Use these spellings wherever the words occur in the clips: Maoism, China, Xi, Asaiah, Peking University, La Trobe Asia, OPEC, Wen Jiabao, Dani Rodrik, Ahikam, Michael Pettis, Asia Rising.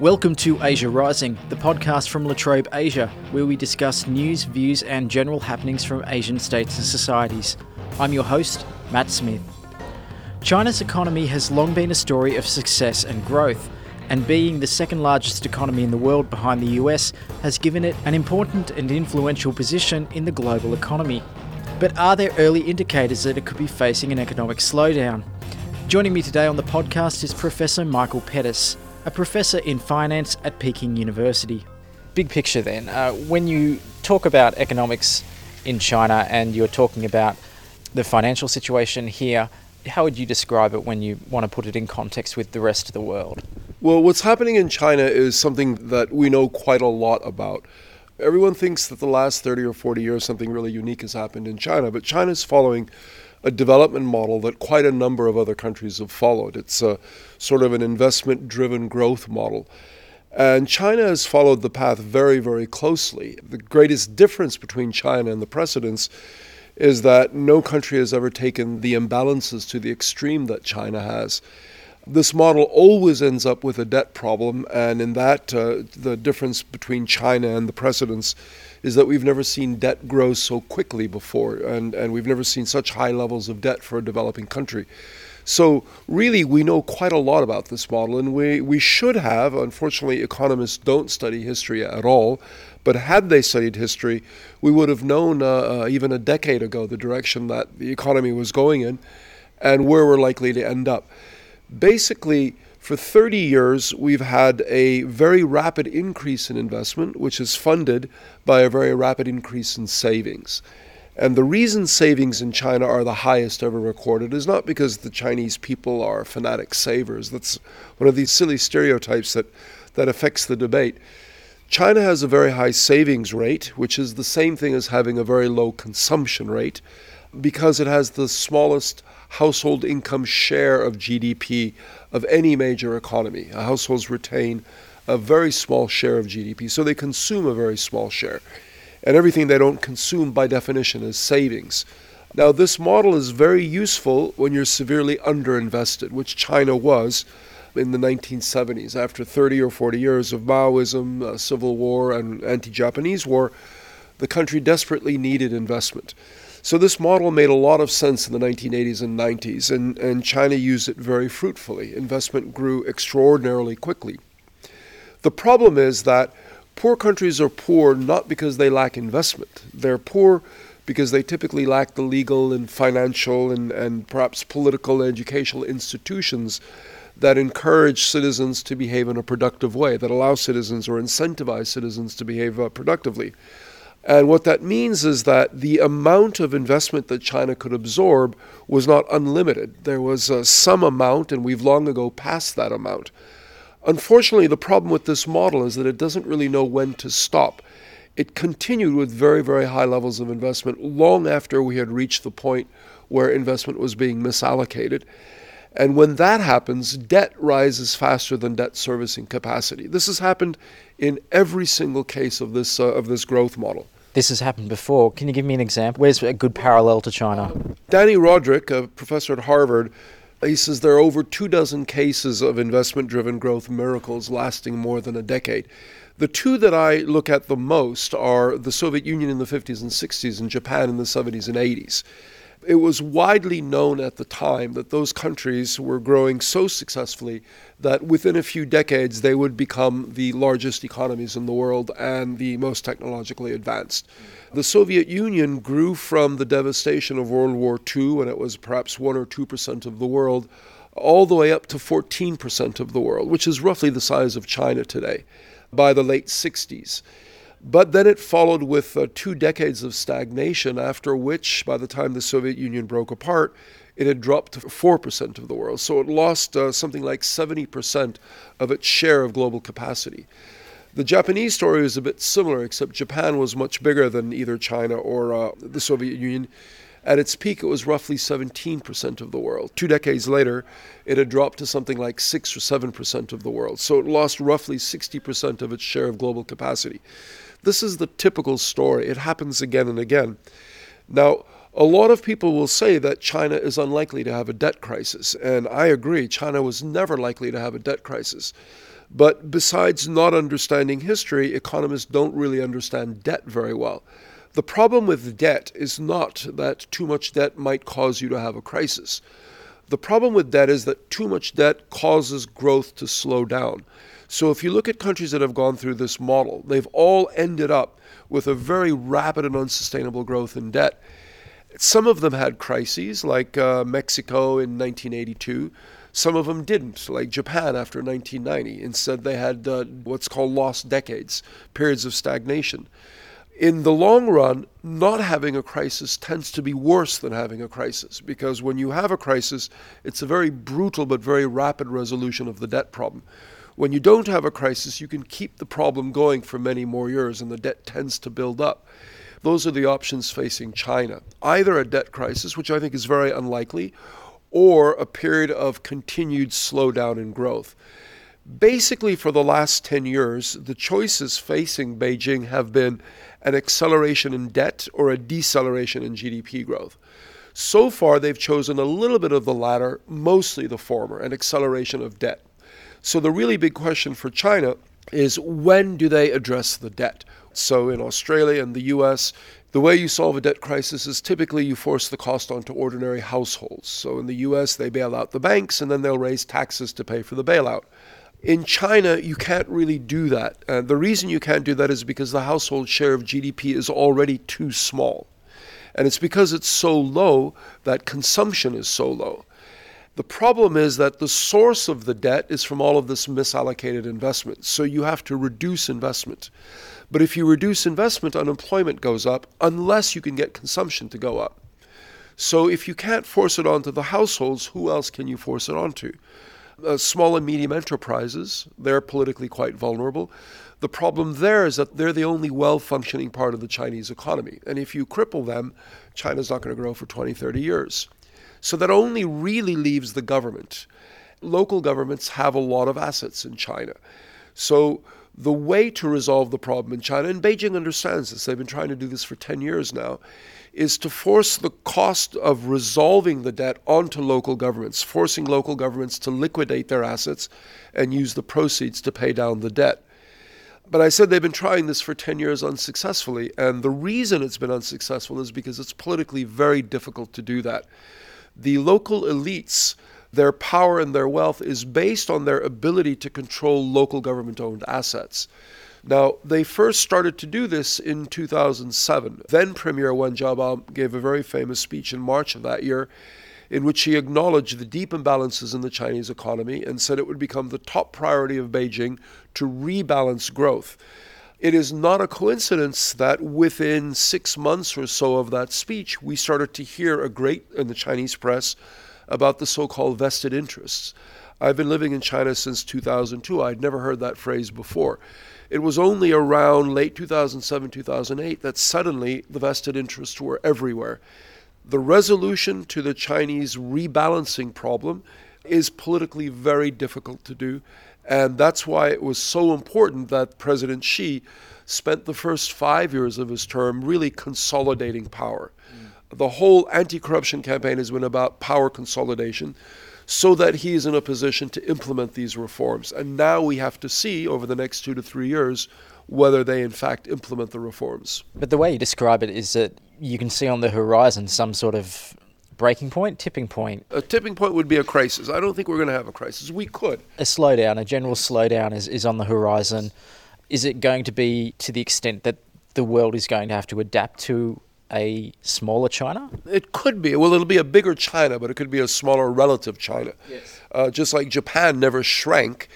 Welcome to Asia Rising, the podcast from La Trobe Asia, where we discuss news, views and general happenings from Asian states and societies. I'm your host, Matt Smith. China's economy has long been a story of success and growth, and being the second largest economy in the world behind the US has given it an important and influential position in the global economy. But are there early indicators that it could be facing an economic slowdown? Joining me today on the podcast is Professor Michael Pettis, a professor in finance at Peking University. Big picture then, when you talk about economics in China and you're talking about the financial situation here, how would you describe it when you want to put it in context with the rest of the world? Well, what's happening in China is something that we know quite a lot about. Everyone thinks that the last 30 or 40 years something really unique has happened in China, but China's following a development model that quite a number of other countries have followed. It's a sort of an investment-driven growth model. And China has followed the path very, very closely. The greatest difference between China and the precedents is that no country has ever taken the imbalances to the extreme that China has. This model always ends up with a debt problem, and in that, the difference between China and the precedents is that we've never seen debt grow so quickly before, and we've never seen such high levels of debt for a developing country. So really, we know quite a lot about this model, and we should have. Unfortunately, economists don't study history at all, but had they studied history, we would have known even a decade ago the direction that the economy was going in and where we're likely to end up. Basically, for 30 years, we've had a very rapid increase in investment, which is funded by a very rapid increase in savings. And the reason savings in China are the highest ever recorded is not because the Chinese people are fanatic savers. That's one of these silly stereotypes that affects the debate. China has a very high savings rate, which is the same thing as having a very low consumption rate, because it has the smallest household income share of GDP of any major economy. Households retain a very small share of GDP, so they consume a very small share. And everything they don't consume, by definition, is savings. Now, this model is very useful when you're severely underinvested, which China was in the 1970s. After 30 or 40 years of Maoism, civil war, and anti-Japanese war, the country desperately needed investment. So this model made a lot of sense in the 1980s and 90s, and China used it very fruitfully. Investment grew extraordinarily quickly. The problem is that poor countries are poor not because they lack investment. They're poor because they typically lack the legal and financial and perhaps political and educational institutions that encourage citizens to behave in a productive way, that allow citizens or incentivize citizens to behave productively. And what that means is that the amount of investment that China could absorb was not unlimited. There was some amount, and we've long ago passed that amount. Unfortunately, the problem with this model is that it doesn't really know when to stop. It continued with very, very high levels of investment long after we had reached the point where investment was being misallocated. And when that happens, debt rises faster than debt servicing capacity. This has happened in every single case of this growth model. This has happened before. Can you give me an example? Where's a good parallel to China? Dani Rodrik, a professor at Harvard, he says there are over 24 cases of investment-driven growth miracles lasting more than a decade. The two that I look at the most are the Soviet Union in the 50s and 60s and Japan in the 70s and 80s. It was widely known at the time that those countries were growing so successfully that within a few decades they would become the largest economies in the world and the most technologically advanced. The Soviet Union grew from the devastation of World War II, when it was perhaps 1 or 2% of the world, all the way up to 14% of the world, which is roughly the size of China today, by the late 60s. But then it followed with 2 decades of stagnation, after which, by the time the Soviet Union broke apart, it had dropped to 4% of the world. So it lost something like 70% of its share of global capacity. The Japanese story is a bit similar, except Japan was much bigger than either China or the Soviet Union. At its peak, it was roughly 17% of the world. 2 decades later, it had dropped to something like 6 or 7% of the world. So it lost roughly 60% of its share of global capacity. This is the typical story. It happens again and again. Now, a lot of people will say that China is unlikely to have a debt crisis, and I agree. China was never likely to have a debt crisis. But besides not understanding history, economists don't really understand debt very well. The problem with debt is not that too much debt might cause you to have a crisis. The problem with debt is that too much debt causes growth to slow down. So if you look at countries that have gone through this model, they've all ended up with a very rapid and unsustainable growth in debt. Some of them had crises, like Mexico in 1982. Some of them didn't, like Japan after 1990. Instead, they had what's called lost decades, periods of stagnation. In the long run, not having a crisis tends to be worse than having a crisis, because when you have a crisis, it's a very brutal but very rapid resolution of the debt problem. When you don't have a crisis, you can keep the problem going for many more years, and the debt tends to build up. Those are the options facing China. Either a debt crisis, which I think is very unlikely, or a period of continued slowdown in growth. Basically, for the last 10 years, the choices facing Beijing have been an acceleration in debt or a deceleration in GDP growth. So far, they've chosen a little bit of the latter, mostly the former, an acceleration of debt. So the really big question for China is, when do they address the debt? So in Australia and the US, the way you solve a debt crisis is typically you force the cost onto ordinary households. So in the US, they bail out the banks, and then they'll raise taxes to pay for the bailout. In China, you can't really do that. The reason you can't do that is because the household share of GDP is already too small. And it's because it's so low that consumption is so low. The problem is that the source of the debt is from all of this misallocated investment. So you have to reduce investment. But if you reduce investment, unemployment goes up unless you can get consumption to go up. So if you can't force it onto the households, who else can you force it onto? Small and medium enterprises, they're politically quite vulnerable. The problem there is that they're the only well-functioning part of the Chinese economy. And if you cripple them, China's not going to grow for 20, 30 years. So that only really leaves the government. Local governments have a lot of assets in China. So the way to resolve the problem in China, and Beijing understands this, they've been trying to do this for 10 years now, is to force the cost of resolving the debt onto local governments, forcing local governments to liquidate their assets and use the proceeds to pay down the debt. But I said they've been trying this for 10 years unsuccessfully, and the reason it's been unsuccessful is because it's politically very difficult to do that. The local elites, their power and their wealth is based on their ability to control local government-owned assets. Now, they first started to do this in 2007. Then Premier Wen Jiabao gave a very famous speech in March of that year in which he acknowledged the deep imbalances in the Chinese economy and said it would become the top priority of Beijing to rebalance growth. It is not a coincidence that within 6 months or so of that speech, we started to hear in the Chinese press, about the so-called vested interests. I've been living in China since 2002. I'd never heard that phrase before. It was only around late 2007, 2008 that suddenly the vested interests were everywhere. The resolution to the Chinese rebalancing problem is politically very difficult to do, and that's why it was so important that President Xi spent the first 5 years of his term really consolidating power. The whole anti-corruption campaign has been about power consolidation so that he is in a position to implement these reforms. And now we have to see over the next 2 to 3 years whether they in fact implement the reforms. But the way you describe it is that you can see on the horizon some sort of breaking point, tipping point. A tipping point would be a crisis. I don't think we're going to have a crisis. We could. A slowdown, a general slowdown is on the horizon. Is it going to be to the extent that the world is going to have to adapt to a smaller China? It could be. Well, it'll be a bigger China, but it could be a smaller relative China. Yes. Just like Japan never shrank,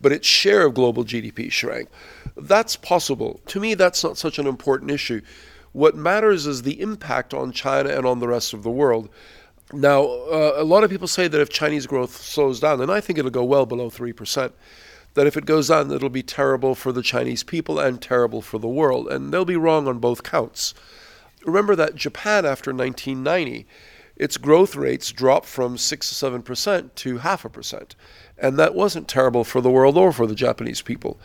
but its share of global GDP shrank. That's possible. To me, that's not such an important issue. What matters is the impact on China and on the rest of the world. Now, a lot of people say that if Chinese growth slows down, and I think it'll go well below 3%, that if it goes down, it'll be terrible for the Chinese people and terrible for the world. And they'll be wrong on both counts. Remember that Japan after 1990, its growth rates dropped from 6 to 7% to 0.5%. And that wasn't terrible for the world or for the Japanese people.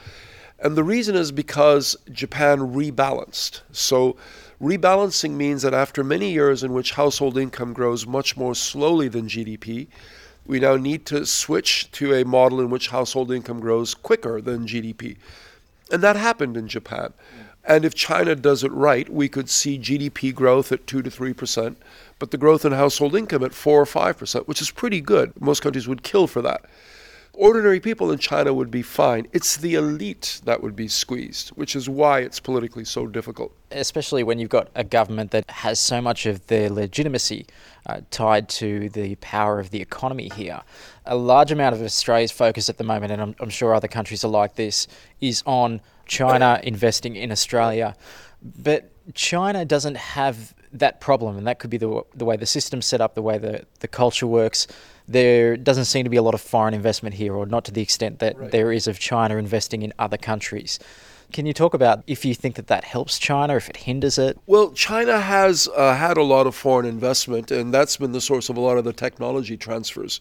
And the reason is because Japan rebalanced. So rebalancing means that after many years in which household income grows much more slowly than GDP, we now need to switch to a model in which household income grows quicker than GDP. And that happened in Japan. And if China does it right, we could see GDP growth at 2 to 3%, but the growth in household income at 4 or 5%, which is pretty good. Most countries would kill for that. Ordinary people in China would be fine. It's the elite that would be squeezed, which is why it's politically so difficult. Especially when you've got a government that has so much of their legitimacy tied to the power of the economy here. A large amount of Australia's focus at the moment, and I'm sure other countries are like this, is on China investing in Australia. But China doesn't have that problem, and that could be the way the system's set up, the way the culture works. There doesn't seem to be a lot of foreign investment here, or not to the extent that there is of China investing in other countries. Can you talk about if you think that helps China, if it hinders it? Well, China has had a lot of foreign investment, and that's been the source of a lot of the technology transfers.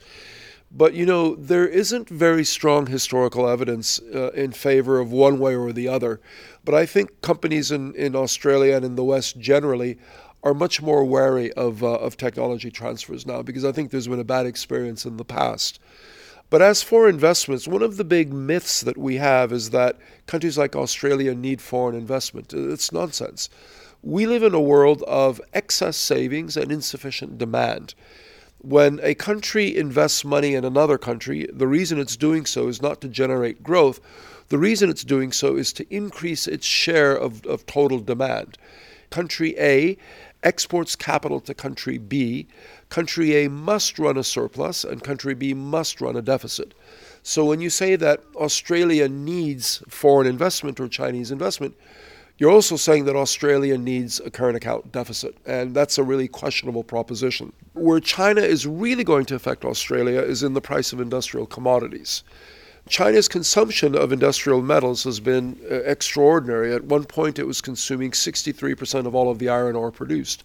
But, you know, there isn't very strong historical evidence in favor of one way or the other. But I think companies in Australia and in the West generally are much more wary of technology transfers now, because I think there's been a bad experience in the past. But as for investments, one of the big myths that we have is that countries like Australia need foreign investment. It's nonsense. We live in a world of excess savings and insufficient demand. When a country invests money in another country, the reason it's doing so is not to generate growth. The reason it's doing so is to increase its share of total demand. Country A exports capital to country B. Country A must run a surplus and country B must run a deficit. So when you say that Australia needs foreign investment or Chinese investment, you're also saying that Australia needs a current account deficit, and that's a really questionable proposition. Where China is really going to affect Australia is in the price of industrial commodities. China's consumption of industrial metals has been extraordinary. At one point, it was consuming 63% of all of the iron ore produced.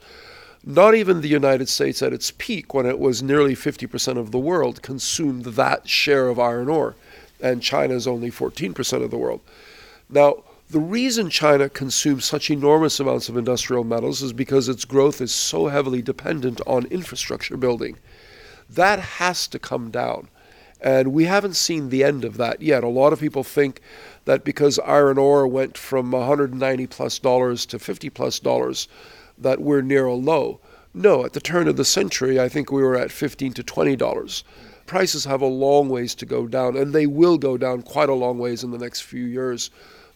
Not even the United States at its peak, when it was nearly 50% of the world, consumed that share of iron ore, and China's only 14% of the world. Now, the reason China consumes such enormous amounts of industrial metals is because its growth is so heavily dependent on infrastructure building. That has to come down. And we haven't seen the end of that yet. A lot of people think that because iron ore went from $190+ to $50+, that we're near a low. No, at the turn of the century, I think we were at $15 to $20. Prices have a long ways to go down, and they will go down quite a long ways in the next few years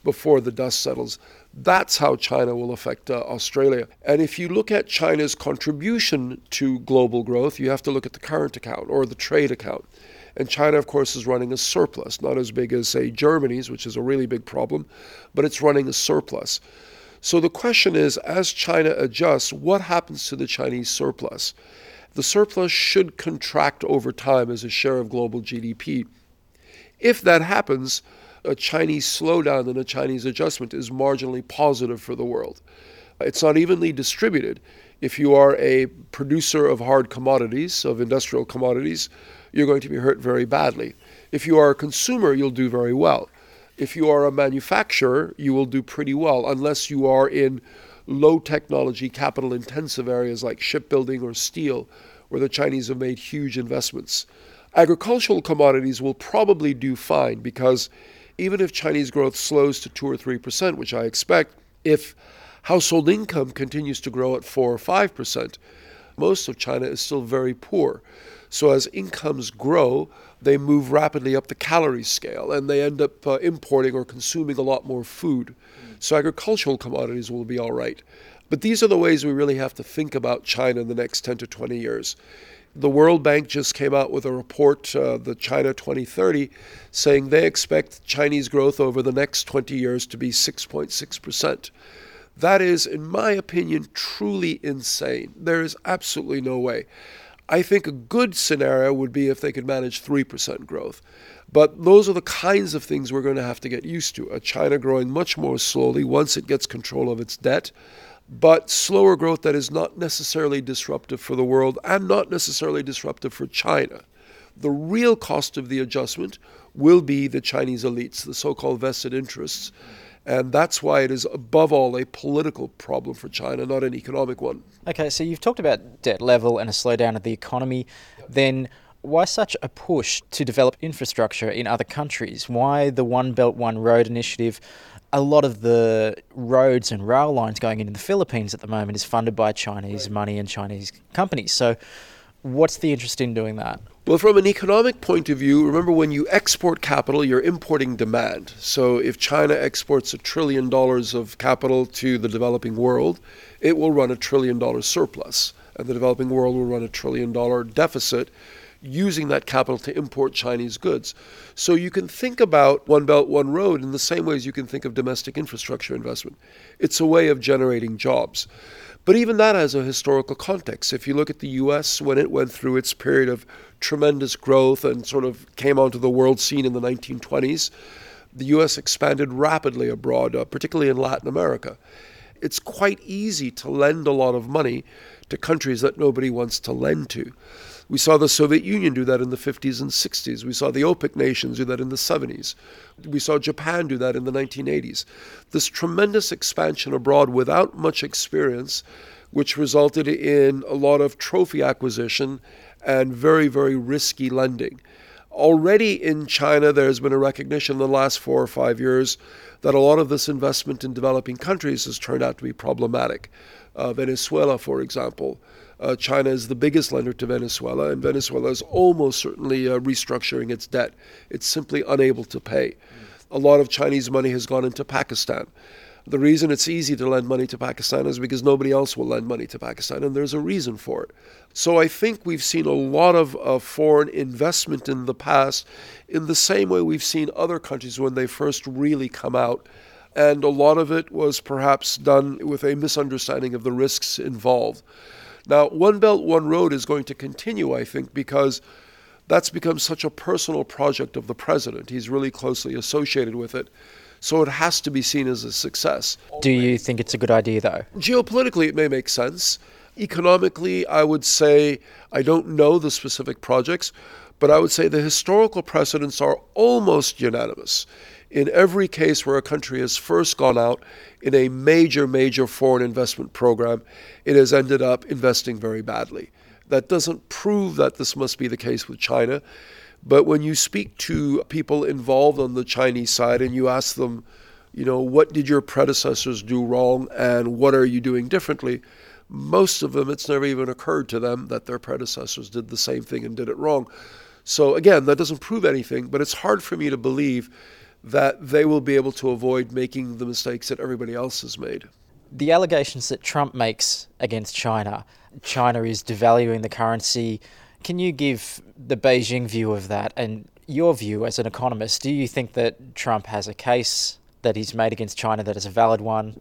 before the dust settles. That's how China will affect Australia. And if you look at China's contribution to global growth, you have to look at the current account or the trade account. And China, of course, is running a surplus, not as big as, say, Germany's, which is a really big problem, but it's running a surplus. So the question is, as China adjusts, what happens to the Chinese surplus? The surplus should contract over time as a share of global GDP. If that happens, a Chinese slowdown and a Chinese adjustment is marginally positive for the world. It's not evenly distributed. If you are a producer of hard commodities, of industrial commodities, you're going to be hurt very badly. If you are a consumer, you'll do very well. If you are a manufacturer, you will do pretty well, unless you are in low technology, capital intensive areas like shipbuilding or steel, where the Chinese have made huge investments. Agricultural commodities will probably do fine, because even if Chinese growth slows to 2 or 3%, which I expect, if household income continues to grow at 4 or 5%, most of China is still very poor. So as incomes grow, they move rapidly up the calorie scale, and they end up importing or consuming a lot more food. So agricultural commodities will be all right. But these are the ways we really have to think about China in the next 10 to 20 years. The World Bank just came out with a report, the China 2030, saying they expect Chinese growth over the next 20 years to be 6.6%. That is, in my opinion, truly insane. There is absolutely no way. I think a good scenario would be if they could manage 3% growth. But those are the kinds of things we're going to have to get used to. A China growing much more slowly once it gets control of its debt, but slower growth that is not necessarily disruptive for the world and not necessarily disruptive for China. The real cost of the adjustment will be the Chinese elites, the so-called vested interests. And that's why it is, above all, a political problem for China, not an economic one. Okay, so you've talked about debt level and a slowdown of the economy. Then Why such a push to develop infrastructure in other countries? Why the One Belt, One Road initiative? A lot of the roads and rail lines going into the Philippines at the moment is funded by Chinese money and Chinese companies. So what's the interest in doing that? Well, from an economic point of view, remember when you export capital, you're importing demand. So if China exports $1 trillion of capital to the developing world, it will run $1 trillion surplus. And the developing world will run $1 trillion deficit using that capital to import Chinese goods. So you can think about One Belt, One Road in the same way as you can think of domestic infrastructure investment. It's a way of generating jobs. But even that has a historical context. If you look at the US, when it went through its period of tremendous growth and sort of came onto the world scene in the 1920s, the US expanded rapidly abroad, particularly in Latin America. It's quite easy to lend a lot of money to countries that nobody wants to lend to. We saw the Soviet Union do that in the 50s and 60s. We saw the OPEC nations do that in the 70s. We saw Japan do that in the 1980s. This tremendous expansion abroad without much experience, which resulted in a lot of trophy acquisition and very, very risky lending. Already in China, there's been a recognition in the last 4 or 5 years that a lot of this investment in developing countries has turned out to be problematic. Venezuela, for example. China is the biggest lender to Venezuela, and Venezuela is almost certainly restructuring its debt. It's simply unable to pay. A lot of Chinese money has gone into Pakistan. The reason it's easy to lend money to Pakistan is because nobody else will lend money to Pakistan, and there's a reason for it. So I think we've seen a lot of foreign investment in the past in the same way we've seen other countries when they first really come out, and a lot of it was perhaps done with a misunderstanding of the risks involved. Now, One Belt, One Road is going to continue, I think, because that's become such a personal project of the president. He's really closely associated with it. So it has to be seen as a success. Do you think it's a good idea, though? Geopolitically, it may make sense. Economically, I would say I don't know the specific projects, but I would say the historical precedents are almost unanimous. In every case where a country has first gone out in a major, major foreign investment program, it has ended up investing very badly. That doesn't prove that this must be the case with China, but when you speak to people involved on the Chinese side and you ask them, you know, what did your predecessors do wrong and what are you doing differently? Most of them, it's never even occurred to them that their predecessors did the same thing and did it wrong. So again, that doesn't prove anything, but it's hard for me to believe that they will be able to avoid making the mistakes that everybody else has made. The allegations that Trump makes against China, China is devaluing the currency. Can you give the Beijing view of that and your view as an economist? Do you think that Trump has a case that he's made against China that is a valid one?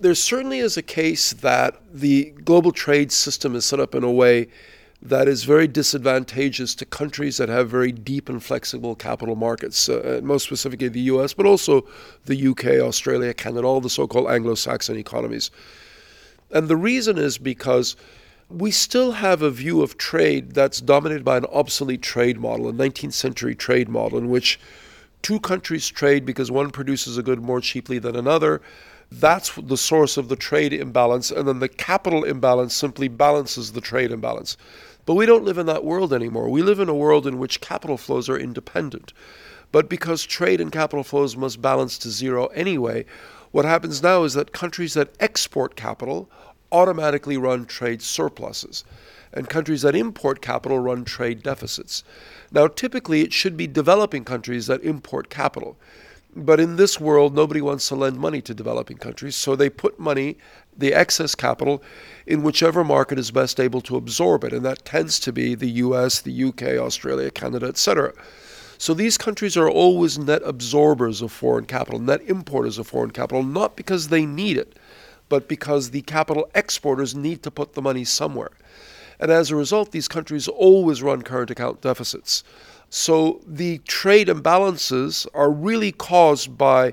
There certainly is a case that the global trade system is set up in a way that is very disadvantageous to countries that have very deep and flexible capital markets, most specifically the US, but also the UK, Australia, Canada, all the so-called Anglo-Saxon economies. And the reason is because we still have a view of trade that's dominated by an obsolete trade model, a 19th century trade model in which two countries trade because one produces a good more cheaply than another. That's the source of the trade imbalance, and then the capital imbalance simply balances the trade imbalance. But we don't live in that world anymore. We live in a world in which capital flows are independent. But because trade and capital flows must balance to zero anyway, what happens now is that countries that export capital automatically run trade surpluses, and countries that import capital run trade deficits. Now, typically, it should be developing countries that import capital. But in this world, nobody wants to lend money to developing countries, so they put money, the excess capital, in whichever market is best able to absorb it, and that tends to be the US, the UK, Australia, Canada, etc. So these countries are always net absorbers of foreign capital, net importers of foreign capital, not because they need it, but because the capital exporters need to put the money somewhere. And as a result, these countries always run current account deficits. So the trade imbalances are really caused by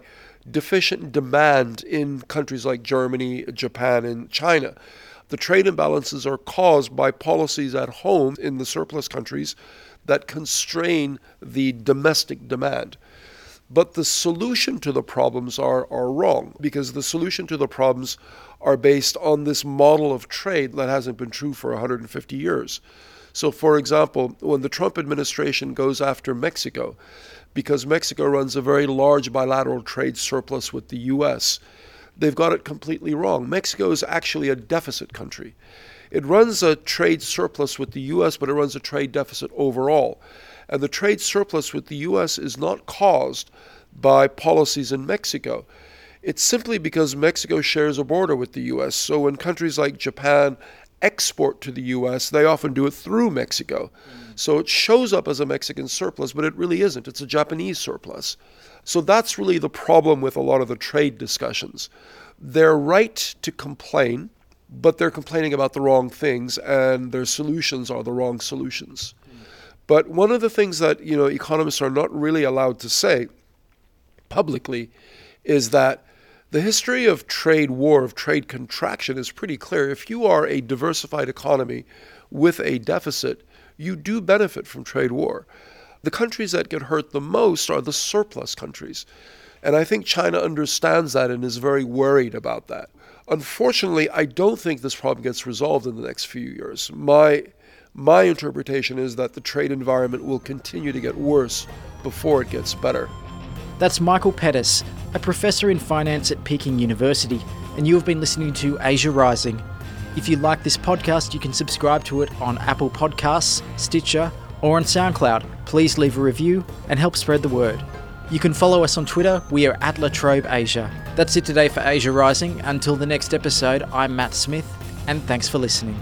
deficient demand in countries like Germany, Japan, and China. The trade imbalances are caused by policies at home in the surplus countries that constrain the domestic demand. But the solution to the problems are wrong, because the solution to the problems are based on this model of trade that hasn't been true for 150 years. So, for example, when the Trump administration goes after Mexico, because Mexico runs a very large bilateral trade surplus with the U.S., they've got it completely wrong. Mexico is actually a deficit country. It runs a trade surplus with the U.S., but it runs a trade deficit overall. And the trade surplus with the U.S. is not caused by policies in Mexico. It's simply because Mexico shares a border with the U.S. So when countries like Japan export to the U.S., they often do it through Mexico. So it shows up as a Mexican surplus, but it really isn't. It's a Japanese surplus. So that's really the problem with a lot of the trade discussions. They're right to complain, but they're complaining about the wrong things, and their solutions are the wrong solutions. But one of the things that, you know, economists are not really allowed to say publicly is that the history of trade war, of trade contraction, is pretty clear. If you are a diversified economy with a deficit, you do benefit from trade war. The countries that get hurt the most are the surplus countries. And I think China understands that and is very worried about that. Unfortunately, I don't think this problem gets resolved in the next few years. My interpretation is that the trade environment will continue to get worse before it gets better. That's Michael Pettis, a professor in finance at Peking University, and you have been listening to Asia Rising. If you like this podcast, you can subscribe to it on Apple Podcasts, Stitcher, or on SoundCloud. Please leave a review and help spread the word. You can follow us on Twitter. We are at La Trobe Asia. That's it today for Asia Rising. Until the next episode, I'm Matt Smith, and thanks for listening.